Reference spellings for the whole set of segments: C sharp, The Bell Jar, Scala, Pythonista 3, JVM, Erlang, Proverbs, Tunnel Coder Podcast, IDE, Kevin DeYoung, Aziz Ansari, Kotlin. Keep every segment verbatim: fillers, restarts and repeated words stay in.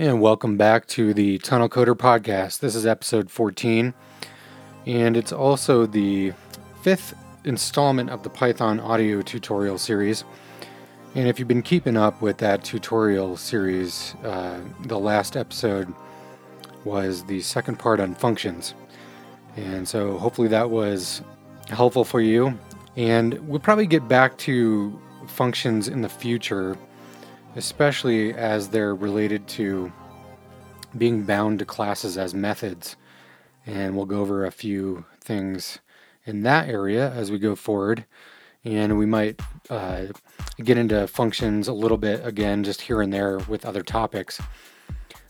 And welcome back to the Tunnel Coder Podcast. This is episode fourteen, and it's also the fifth installment of the Python audio tutorial series. And if you've been keeping up with that tutorial series, uh, the last episode was the second part on functions. And so hopefully that was helpful for you. And we'll probably get back to functions in the future, especially as they're related to being bound to classes as methods. And we'll go over a few things in that area as we go forward. And we might uh, get into functions a little bit again, just here and there with other topics.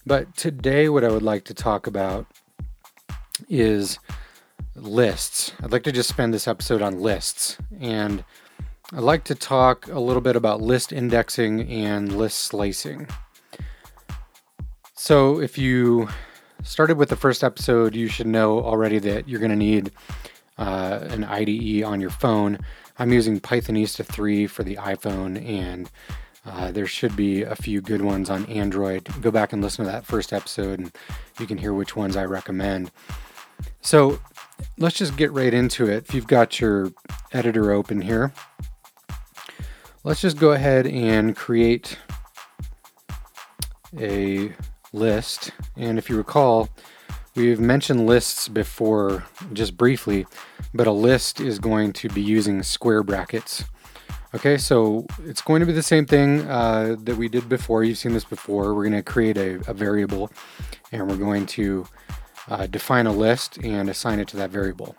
But today what I would like to talk about is lists. I'd like to just spend this episode on lists, and I'd like to talk a little bit about list indexing and list slicing. So if you started with the first episode, you should know already that you're going to need uh, an I D E on your phone. I'm using Pythonista three for the iPhone, and uh, there should be a few good ones on Android. Go back and listen to that first episode, and you can hear which ones I recommend. So let's just get right into it. If you've got your editor open here, let's just go ahead and create a list. And if you recall, we've mentioned lists before just briefly, but a list is going to be using square brackets. Okay, so it's going to be the same thing uh, that we did before. You've seen this before. We're going to create a, a variable, and we're going to uh, define a list and assign it to that variable.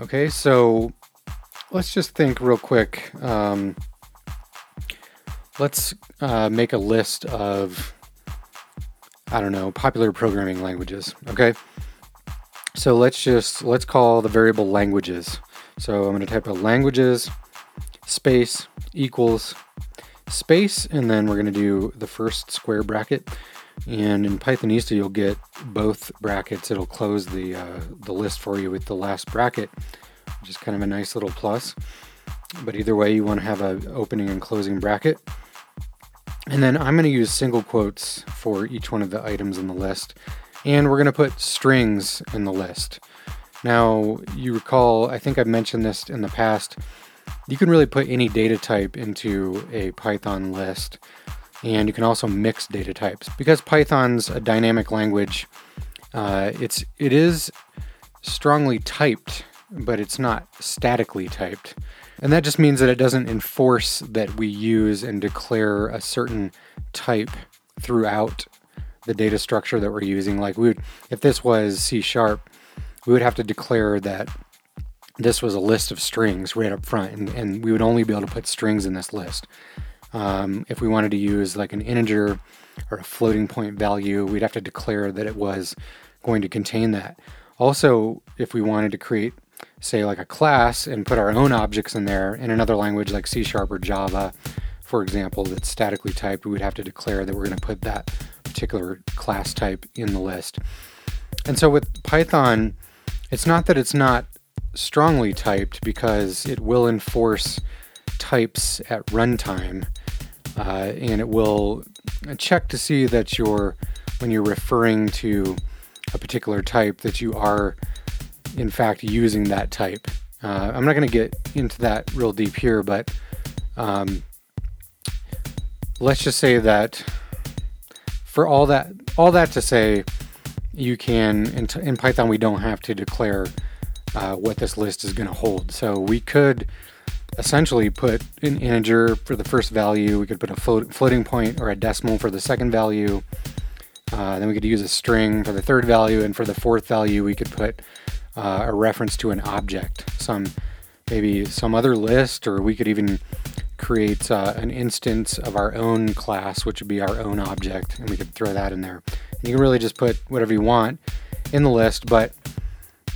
Okay, so let's just think real quick. Um, Let's uh, make a list of, I don't know, popular programming languages, okay? So let's just, let's call the variable languages. So I'm gonna type a languages, space, equals, space, and then we're gonna do the first square bracket. And in Pythonista, you'll get both brackets. It'll close the, uh, the list for you with the last bracket, which is kind of a nice little plus. But either way, you wanna have an opening and closing bracket. And then I'm going to use single quotes for each one of the items in the list. And we're going to put strings in the list. Now, you recall, I think I've mentioned this in the past, you can really put any data type into a Python list. And you can also mix data types. Because Python's a dynamic language, uh, it's, it is strongly typed, but it's not statically typed. And that just means that it doesn't enforce that we use and declare a certain type throughout the data structure that we're using. Like we would, if this was C sharp, we would have to declare that this was a list of strings right up front, and, and we would only be able to put strings in this list. Um, if we wanted to use like an integer or a floating point value, we'd have to declare that it was going to contain that. Also, if we wanted to create, say, like a class and put our own objects in there in another language like C sharp or Java, for example, that's statically typed, we would have to declare that we're going to put that particular class type in the list. And so with Python, it's not that it's not strongly typed, because it will enforce types at runtime, uh, and it will check to see that you're, when you're referring to a particular type, that you are in fact using that type. Uh, I'm not going to get into that real deep here, but um, let's just say that for all that, all that to say, you can, in, in Python, we don't have to declare uh, what this list is going to hold. So we could essentially put an integer for the first value, we could put a float, floating point or a decimal for the second value, uh, then we could use a string for the third value, and for the fourth value, we could put Uh, a reference to an object, some maybe some other list, or we could even create uh, an instance of our own class, which would be our own object, and we could throw that in there. And you can really just put whatever you want in the list, but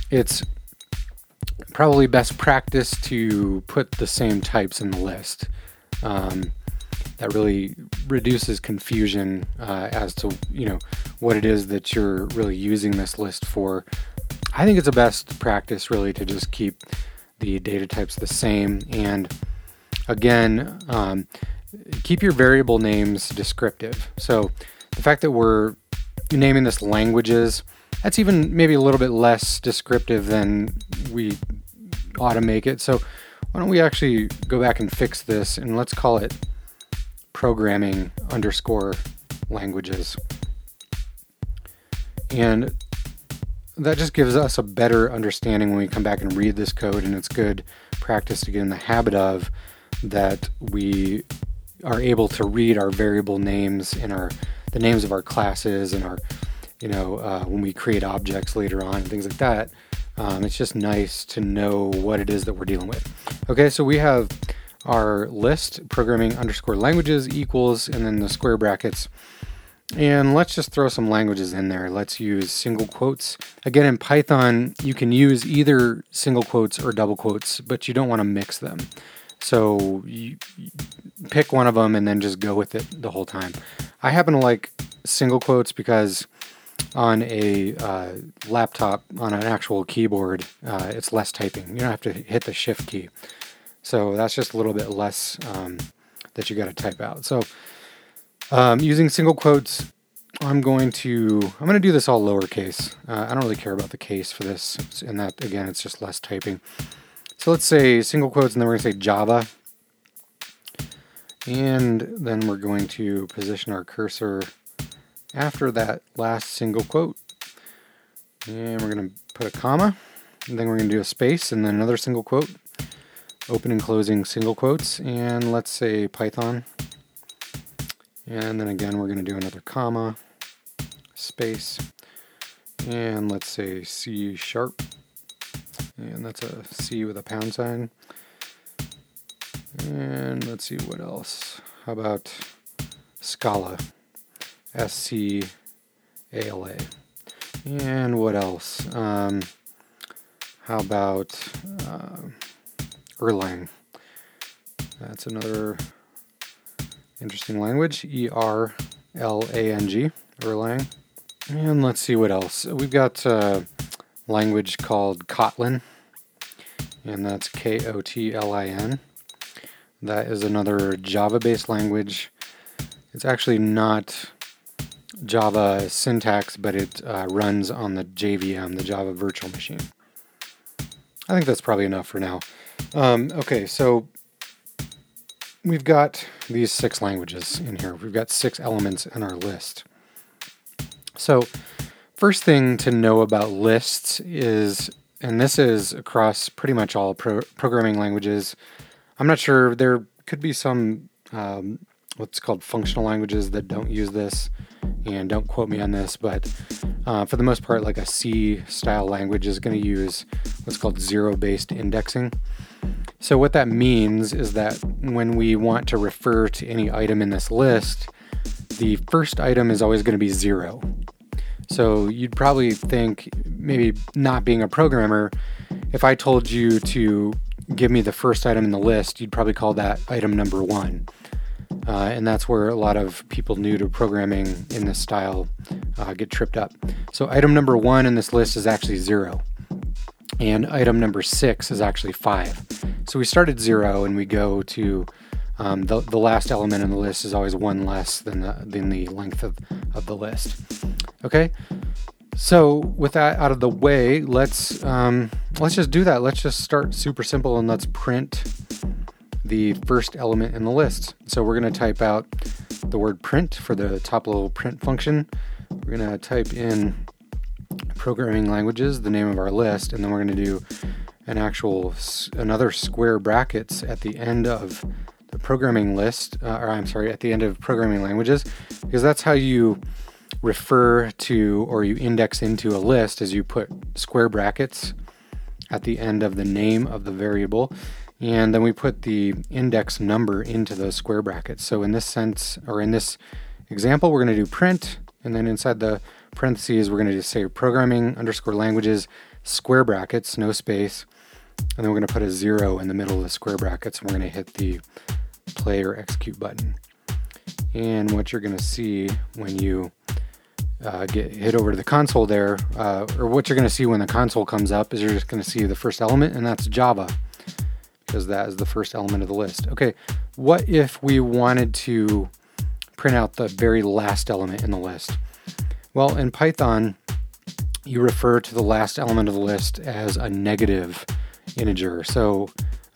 it's probably best practice to put the same types in the list. Um, that really reduces confusion uh, as to, you know, what it is that you're really using this list for. I think it's a best practice really to just keep the data types the same, and again, um, keep your variable names descriptive. So The fact that we're naming this languages, that's even maybe a little bit less descriptive than we ought to make it. So why don't we actually go back and fix this, and let's call it programming underscore languages. And that just gives us a better understanding when we come back and read this code, and it's good practice to get in the habit of that we are able to read our variable names and our the names of our classes and our, you know, uh, when we create objects later on and things like that. Um, it's just nice to know what it is that we're dealing with. Okay, so we have our list, programming underscore languages equals, and then the square brackets. And let's just throw some languages in there. Let's use single quotes. Again, in Python, you can use either single quotes or double quotes, but you don't want to mix them. So you pick one of them and then just go with it the whole time. I happen to like single quotes because on a uh, laptop, on an actual keyboard, uh, it's less typing. You don't have to hit the shift key. So that's just a little bit less um, that you got to type out. So um, using single quotes, I'm going to, I'm going to do this all lowercase. Uh, I don't really care about the case for this. And that, again, it's just less typing. So let's say single quotes, and then we're going to say Java. And then we're going to position our cursor after that last single quote. And we're going to put a comma. And then we're going to do a space and then another single quote. Open and closing single quotes. And let's say Python. And then again, we're going to do another comma, space. And let's say C sharp. And that's a C with a pound sign. And let's see what else. How about Scala? S C A L A. And what else? Um, how about uh, Erlang? That's another interesting language. E R L A N G. Erlang. And let's see what else. We've got a language called Kotlin. And that's K O T L I N. That is another Java-based language. It's actually not Java syntax, but it uh, runs on the J V M, the Java Virtual Machine. I think that's probably enough for now. Um, okay, so we've got these six languages in here. We've got six elements in our list. So first thing to know about lists is, and this is across pretty much all pro- programming languages, I'm not sure, there could be some um, what's called functional languages that don't use this, and don't quote me on this, but uh, for the most part, like a C style language is going to use what's called zero-based indexing. So what that means is that when we want to refer to any item in this list, the first item is always going to be zero. So you'd probably think, maybe not being a programmer, if I told you to give me the first item in the list, you'd probably call that item number one. Uh, and that's where a lot of people new to programming in this style uh, get tripped up. So item number one in this list is actually zero. And item number six is actually five. So we start at zero and we go to um, the, the last element in the list is always one less than the, than the length of, of the list. Okay. So with that out of the way, let's um, let's just do that. Let's just start super simple and let's print the first element in the list. So we're going to type out the word print for the top level print function. We're going to type in programming languages, the name of our list, and then we're going to do an actual another square brackets at the end of the programming list, uh, or I'm sorry, at the end of programming languages, because that's how you refer to or you index into a list, as you put square brackets at the end of the name of the variable, and then we put the index number into those square brackets. So in this sense, or in this example, we're going to do print, and then inside the parentheses we're going to say programming underscore languages square brackets, no space, and then we're going to put a zero in the middle of the square brackets, and we're going to hit the play or execute button. And what you're going to see when you Uh, get hit over to the console there, uh, or what you're going to see when the console comes up is you're just going to see the first element, and that's Java, because that is the first element of the list. Okay, what if we wanted to print out the very last element in the list. Well, in Python, you refer to the last element of the list as a negative integer. So,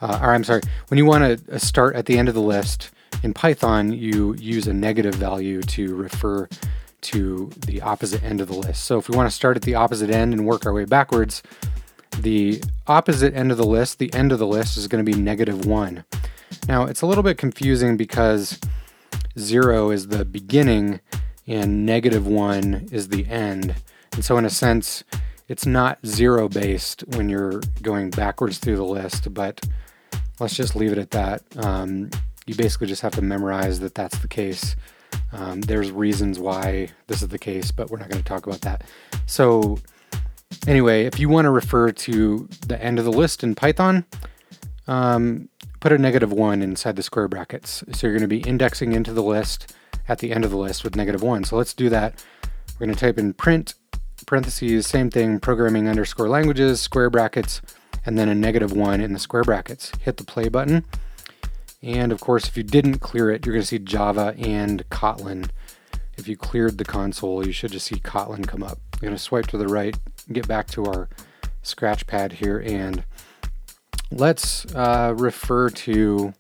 uh, or I'm sorry, when you want to start at the end of the list in Python, you use a negative value to refer to the opposite end of the list. So if we want to start at the opposite end and work our way backwards, the opposite end of the list, the end of the list is going to be negative one. Now it's a little bit confusing because zero is the beginning and negative one is the end. And so in a sense, it's not zero based when you're going backwards through the list, but let's just leave it at that. Um, you basically just have to memorize that that's the case. Um, there's reasons why this is the case, but we're not going to talk about that. So anyway, if you want to refer to the end of the list in Python, um, put a negative one inside the square brackets. So you're going to be indexing into the list at the end of the list with negative one. So let's do that. We're going to type in print, parentheses, same thing, programming underscore languages, square brackets, and then a negative one in the square brackets. Hit the play button. And of course, if you didn't clear it, you're going to see Java and Kotlin. If you cleared the console, you should just see Kotlin come up. I'm going to swipe to the right, get back to our scratch pad here, and let's uh, refer to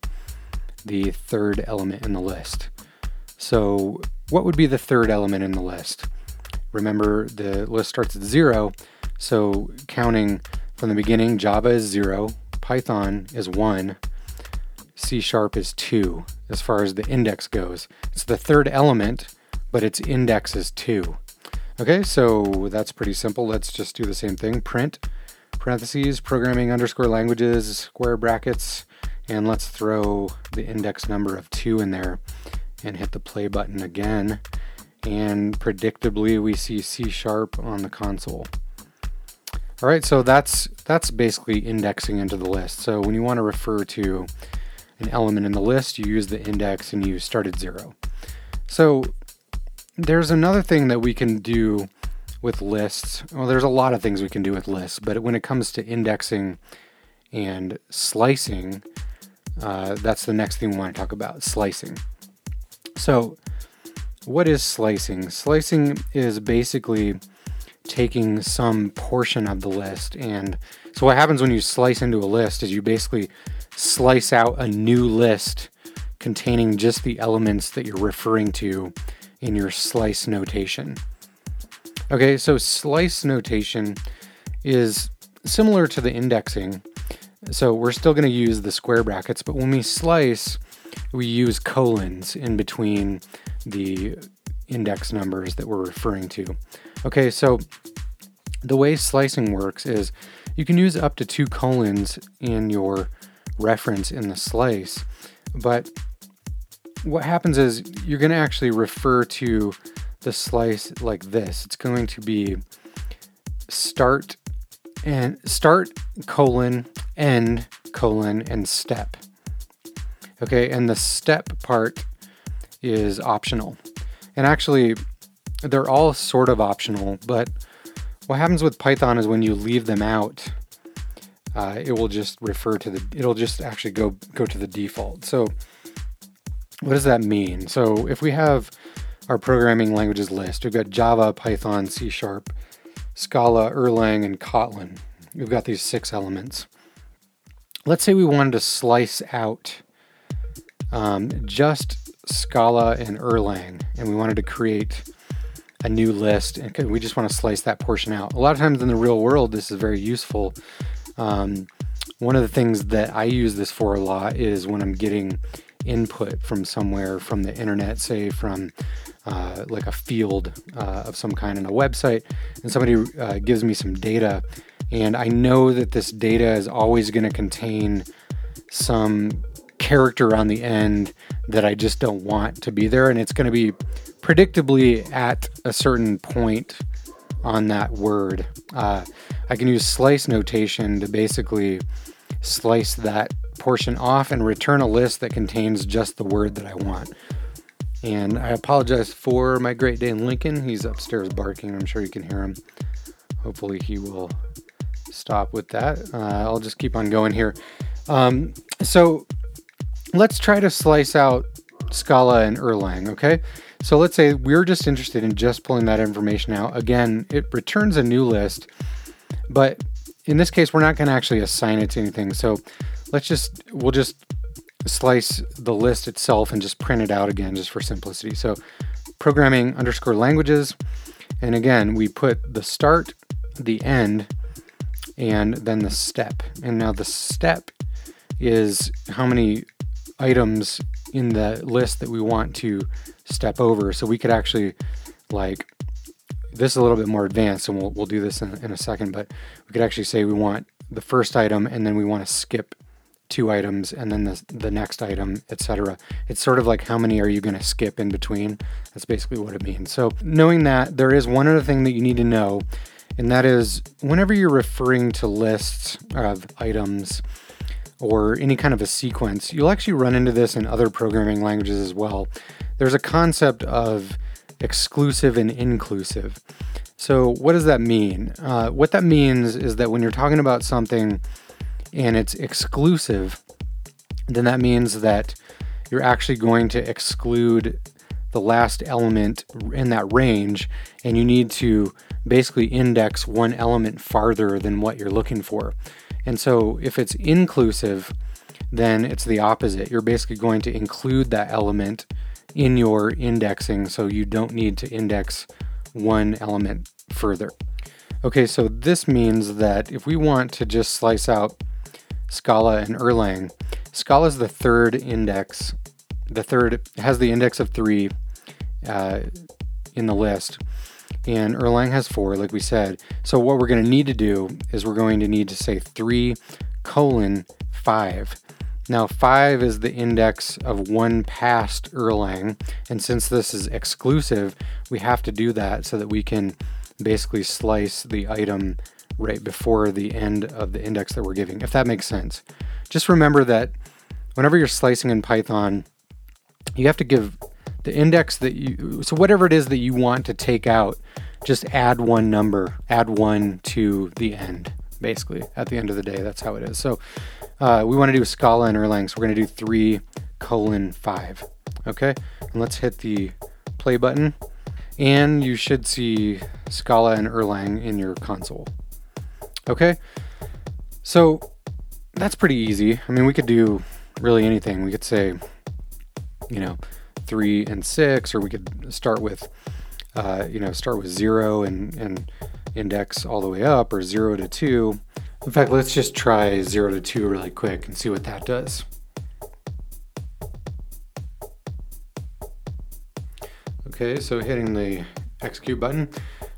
the third element in the list. So what would be the third element in the list? Remember, the list starts at zero, so counting from the beginning, Java is zero, Python is one, C sharp is two, as far as the index goes. It's the third element, but its index is two. Okay, so that's pretty simple. Let's just do the same thing. Print, parentheses, programming underscore languages, square brackets, and let's throw the index number of two in there and hit the play button again. And predictably, we see C sharp on the console. All right, so that's that's basically indexing into the list. So when you want to refer to an element in the list, you use the index and you start at zero. So there's another thing that we can do with lists. Well, there's a lot of things we can do with lists, but when it comes to indexing and slicing, uh, that's the next thing we want to talk about, slicing. So what is slicing? Slicing is basically taking some portion of the list. And so what happens when you slice into a list is you basically slice out a new list containing just the elements that you're referring to in your slice notation. Okay, so slice notation is similar to the indexing. So we're still going to use the square brackets, but when we slice, we use colons in between the index numbers that we're referring to. Okay, so the way slicing works is you can use up to two colons in your reference in the slice, but what happens is you're going to actually refer to the slice like this. It's going to be start and start colon, end colon, and step. Okay, and the step part is optional. And actually, they're all sort of optional, but what happens with Python is when you leave them out, uh, it will just refer to the, it'll just actually go, go to the default. So what does that mean? So if we have our programming languages list, we've got Java, Python, C sharp, Scala, Erlang, and Kotlin. We've got these six elements. Let's say we wanted to slice out um, just Scala and Erlang, and we wanted to create a new list, and we just want to slice that portion out. A lot of times in the real world, this is very useful. Um, one of the things that I use this for a lot is when I'm getting input from somewhere, from the internet, say from uh, like a field uh, of some kind in a website, and somebody uh, gives me some data, and I know that this data is always going to contain some character on the end that I just don't want to be there, and it's going to be predictably at a certain point on that word. Uh, I can use slice notation to basically slice that portion off and return a list that contains just the word that I want. And I apologize for my great Dane Lincoln. He's upstairs barking. I'm sure you can hear him. Hopefully he will stop with that. Uh, I'll just keep on going here. Um, so let's try to slice out Scala and Erlang, okay? So let's say we're just interested in just pulling that information out. Again, it returns a new list, but in this case, we're not going to actually assign it to anything. So let's just, we'll just slice the list itself and just print it out again, just for simplicity. So programming underscore languages. And again, we put the start, the end, and then the step. And now the step is how many items in the list that we want to step over. So we could actually, like, this is a little bit more advanced, and we'll we'll do this in, in a second, but we could actually say we want the first item, and then we want to skip two items, and then the, the next item, et cetera. It's sort of like, how many are you going to skip in between? That's basically what it means. So knowing that, there is one other thing that you need to know, and that is whenever you're referring to lists of items or any kind of a sequence, you'll actually run into this in other programming languages as well. There's a concept of exclusive and inclusive. So what does that mean? Uh, what that means is that when you're talking about something and it's exclusive, then that means that you're actually going to exclude the last element in that range, and you need to basically index one element farther than what you're looking for. And so if it's inclusive, then it's the opposite. You're basically going to include that element in your indexing, so you don't need to index one element further. Okay, so this means that if we want to just slice out Scala and Erlang, Scala is the third index, the third has the index of three uh, in the list, and Erlang has four, like we said. So what we're going to need to do is we're going to need to say three colon five. Now five is the index of one past Erlang, and since this is exclusive, we have to do that so that we can basically slice the item right before the end of the index that we're giving, if that makes sense. Just remember that whenever you're slicing in Python, you have to give the index that you, so whatever it is that you want to take out, just add one number, add one to the end, basically. At the end of the day, that's how it is. So uh, we want to do Scala and Erlang, so we're going to do three colon five, okay? And let's hit the play button, and you should see Scala and Erlang in your console. Okay, so that's pretty easy. I mean, we could do really anything. We could say, you know, three and six, or we could start with, uh, you know, start with zero and, and index all the way up, or zero to two. In fact, let's just try zero to two really quick and see what that does. Okay, so hitting the execute button.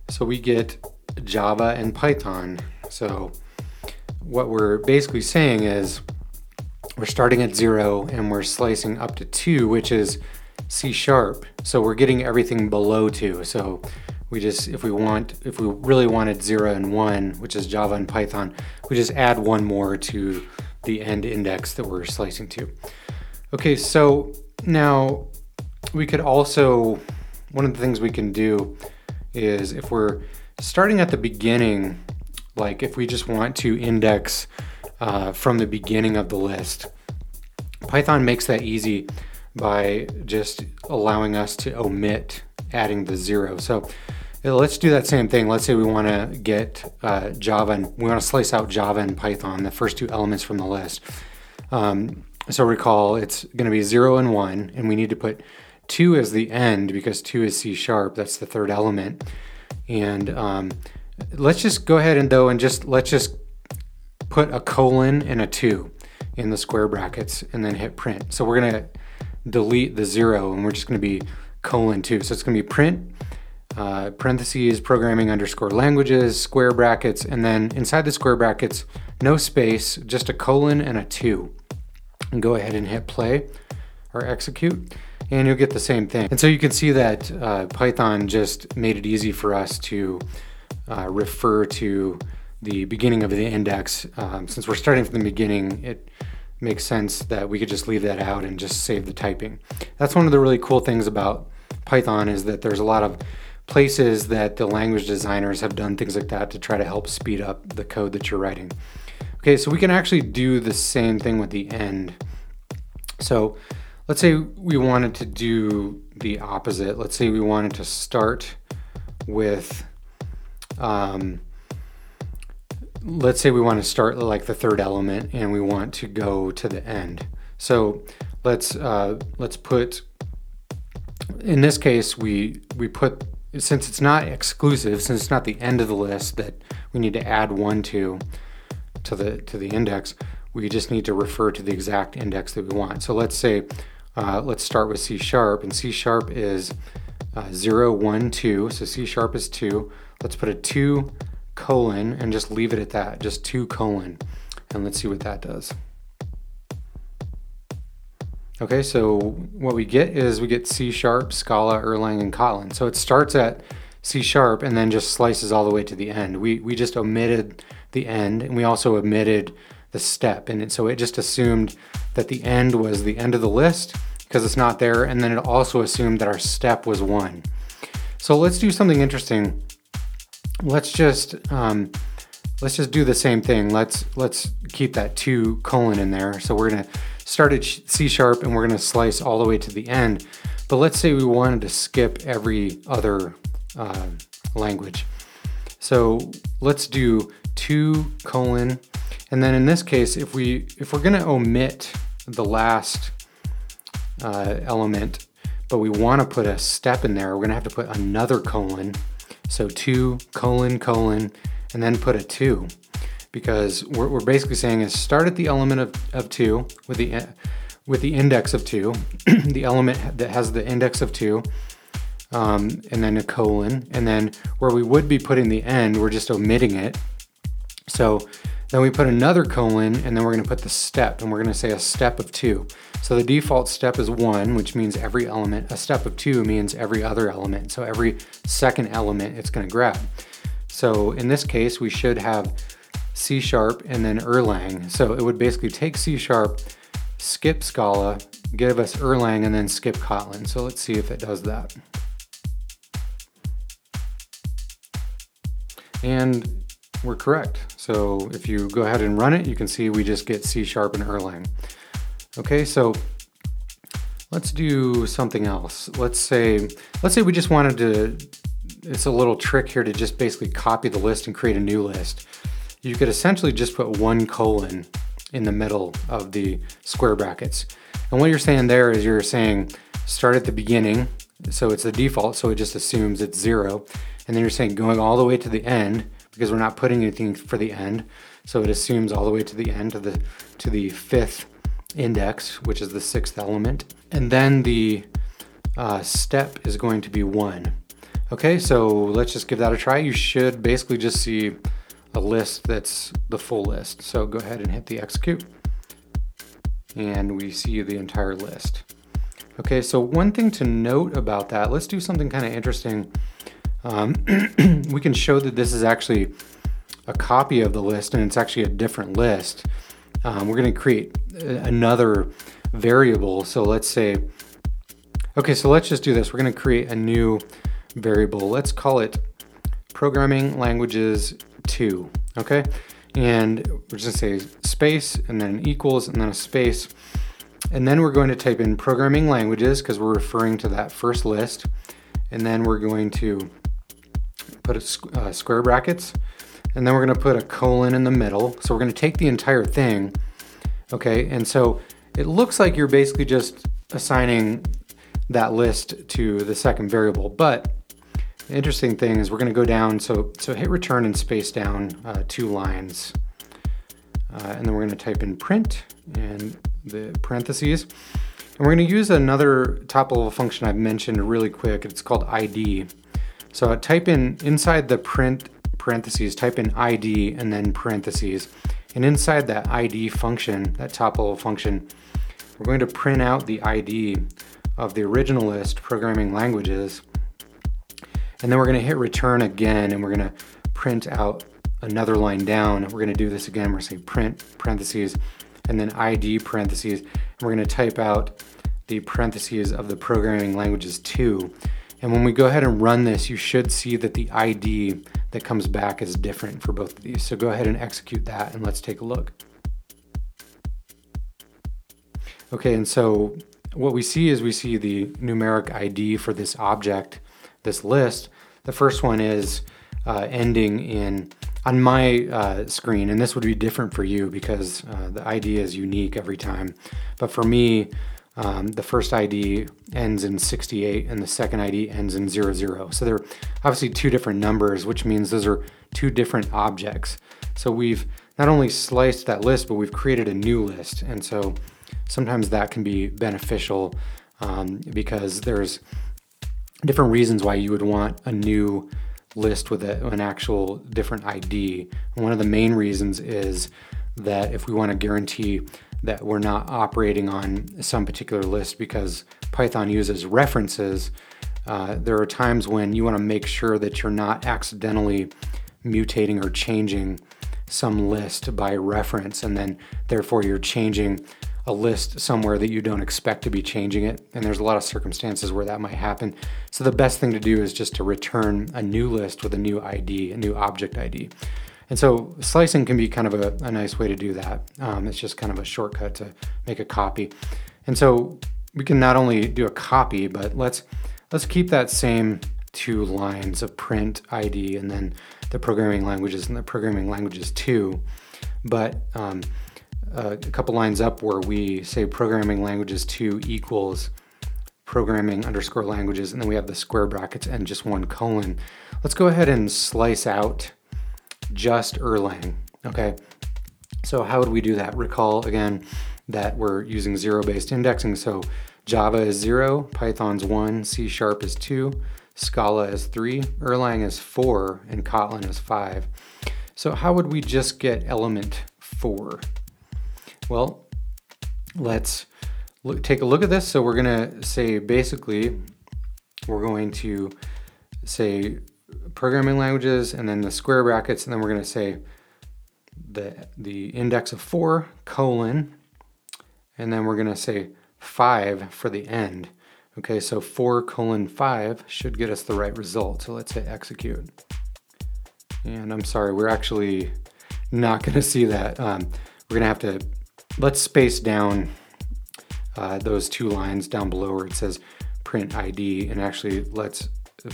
So we get Java and Python. So what we're basically saying is we're starting at zero and we're slicing up to two, which is C sharp. So we're getting everything below two. So we just, if we want, if we really wanted zero and one, which is Java and Python, we just add one more to the end index that we're slicing to. Okay, so now we could also, one of the things we can do is if we're starting at the beginning, like if we just want to index uh, from the beginning of the list, Python makes that easy by just allowing us to omit adding the zero. So let's do that same thing. Let's say we want to get uh, Java, and we want to slice out Java and Python, the first two elements from the list. Um, so recall it's going to be zero and one, and we need to put two as the end because two is C sharp. That's the third element. And um, let's just go ahead and though and just let's just put a colon and a two in the square brackets and then hit print. So we're going to delete the zero and we're just going to be colon two. So it's going to be print uh, parentheses programming underscore languages square brackets, and then inside the square brackets no space, just a colon and a two. And go ahead and hit play or execute, and you'll get the same thing. And so you can see that uh, Python just made it easy for us to uh, refer to the beginning of the index. Um, since we're starting from the beginning, it makes sense that we could just leave that out and just save the typing. That's one of the really cool things about Python, is that there's a lot of places that the language designers have done things like that to try to help speed up the code that you're writing. Okay, so we can actually do the same thing with the end. So Let's say we wanted to do the opposite. Let's say we wanted to start with, um, let's say we want to start like the third element and we want to go to the end. So let's uh, let's put, in this case, we we put, since it's not exclusive, since it's not the end of the list that we need to add one to, to the to the index, we just need to refer to the exact index that we want. So let's say, Uh, let's start with C sharp, and C sharp is uh, zero, one, two, so C sharp is two. Let's put a two colon and just leave it at that, just two colon, and let's see what that does. Okay, so what we get is we get C sharp, Scala, Erlang, and Kotlin. So it starts at C sharp and then just slices all the way to the end. We, we just omitted the end, and we also omitted the step, and so it just assumed that the end was the end of the list because it's not there, and then it also assumed that our step was one. So let's do something interesting. Let's just um, let's just do the same thing. Let's let's keep that two colon in there. So we're gonna start at C sharp and we're gonna slice all the way to the end. But let's say we wanted to skip every other uh, language. So let's do two colon. And then in this case, if we if we're going to omit the last uh, element, but we want to put a step in there, we're going to have to put another colon. So two colon colon, and then put a two, because what we're basically saying is start at the element of, of two with the with the index of two, the element that has the index of two, um, and then a colon, and then where we would be putting the end, we're just omitting it. So then we put another colon, and then we're going to put the step, and we're going to say a step of two. So the default step is one, which means every element. A step of two means every other element. So every second element it's going to grab. So in this case, we should have C sharp and then Erlang. So it would basically take C sharp, skip Scala, give us Erlang, and then skip Kotlin. So let's see if it does that. And we're correct. So if you go ahead and run it, you can see we just get C sharp and Erlang. Okay, so let's do something else. Let's say, let's say we just wanted to, it's a little trick here to just basically copy the list and create a new list. You could essentially just put one colon in the middle of the square brackets. And what you're saying there is you're saying start at the beginning. So it's the default. So it just assumes it's zero. And then you're saying going all the way to the end, because we're not putting anything for the end. So it assumes all the way to the end, to the to the fifth index, which is the sixth element. And then the uh, step is going to be one. Okay, so let's just give that a try. You should basically just see a list that's the full list. So go ahead and hit the execute. And we see the entire list. Okay, so one thing to note about that, let's do something kind of interesting. Um, we can show that this is actually a copy of the list, and it's actually a different list. Um, we're going to create another variable. So let's say, okay, so let's just do this. We're going to create a new variable. Let's call it programming languages two. Okay. And we're just going to say space and then equals and then a space. And then we're going to type in programming languages because we're referring to that first list. And then we're going to put a uh, square brackets, and then we're going to put a colon in the middle. So we're going to take the entire thing. Okay. And so it looks like you're basically just assigning that list to the second variable. But the interesting thing is we're going to go down. So, so hit return and space down uh, two lines. Uh, and then we're going to type in print and the parentheses. And we're going to use another top level function I've mentioned really quick. It's called I D. So type in inside the print parentheses, type in I D and then parentheses. And inside that I D function, that top level function, we're going to print out the I D of the original list, programming languages. And then we're going to hit return again, and we're going to print out another line down. We're going to do this again. We're going to say print parentheses and then I D parentheses. We're going to type out the parentheses of the programming languages two. And when we go ahead and run this, you should see that the I D that comes back is different for both of these. So go ahead and execute that, and let's take a look. Okay, and so what we see is we see the numeric I D for this object, this list. The first one is uh, ending in, on my uh, screen, and this would be different for you because uh, the I D is unique every time. But for me, um, the first I D ends in sixty-eight and the second I D ends in zero zero. So they're obviously two different numbers, which means those are two different objects. So we've not only sliced that list, but we've created a new list. And so sometimes that can be beneficial um, because there's different reasons why you would want a new list with a, an actual different I D. And one of the main reasons is that if we want to guarantee that we're not operating on some particular list because Python uses references, uh, there are times when you want to make sure that you're not accidentally mutating or changing some list by reference, and then therefore you're changing a list somewhere that you don't expect to be changing it. And there's a lot of circumstances where that might happen. So the best thing to do is just to return a new list with a new I D, a new object I D. And so slicing can be kind of a, a nice way to do that. Um, it's just kind of a shortcut to make a copy. And so we can not only do a copy, but let's let's keep that same two lines of print I D and then the programming languages and the programming languages too. But um, Uh, a couple lines up where we say programming languages two equals programming underscore languages, and then we have the square brackets and just one colon. Let's go ahead and slice out just Erlang, okay? So how would we do that? Recall again that we're using zero-based indexing, so Java is zero, Python's one, C sharp is two, Scala is three, Erlang is four, and Kotlin is five. So how would we just get element four? Well, let's look, take a look at this. So we're going to say, basically, we're going to say programming languages and then the square brackets, and then we're going to say the, the index of four, colon, and then we're going to say five for the end. Okay, so four colon five should get us the right result. So let's hit execute. And I'm sorry, we're actually not going to see that. Um, we're going to have to Let's space down uh, those two lines down below where it says print I D, and actually let's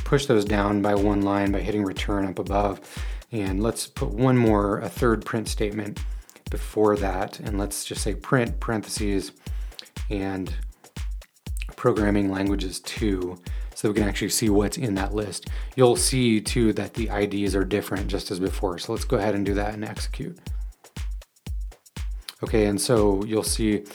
push those down by one line by hitting return up above. And let's put one more, a third print statement before that. And let's just say print parentheses and programming languages two, so we can actually see what's in that list. You'll see too that the I Ds are different just as before. So let's go ahead and do that and execute. Okay, and so you'll see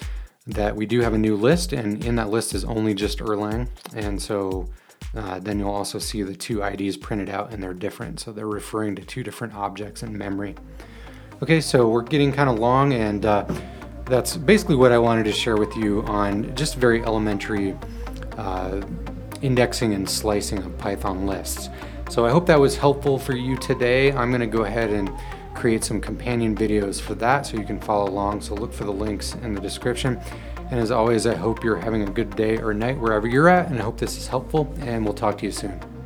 that we do have a new list, and in that list is only just Erlang. And so uh, then you'll also see the two I Ds printed out, and they're different. So they're referring to two different objects in memory. Okay, so we're getting kind of long, and uh, that's basically what I wanted to share with you on just very elementary uh, indexing and slicing of Python lists. So I hope that was helpful for you today. I'm gonna go ahead and create some companion videos for that so you can follow along. So look for the links in the description. And as always, I hope you're having a good day or night wherever you're at, and I hope this is helpful, and we'll talk to you soon.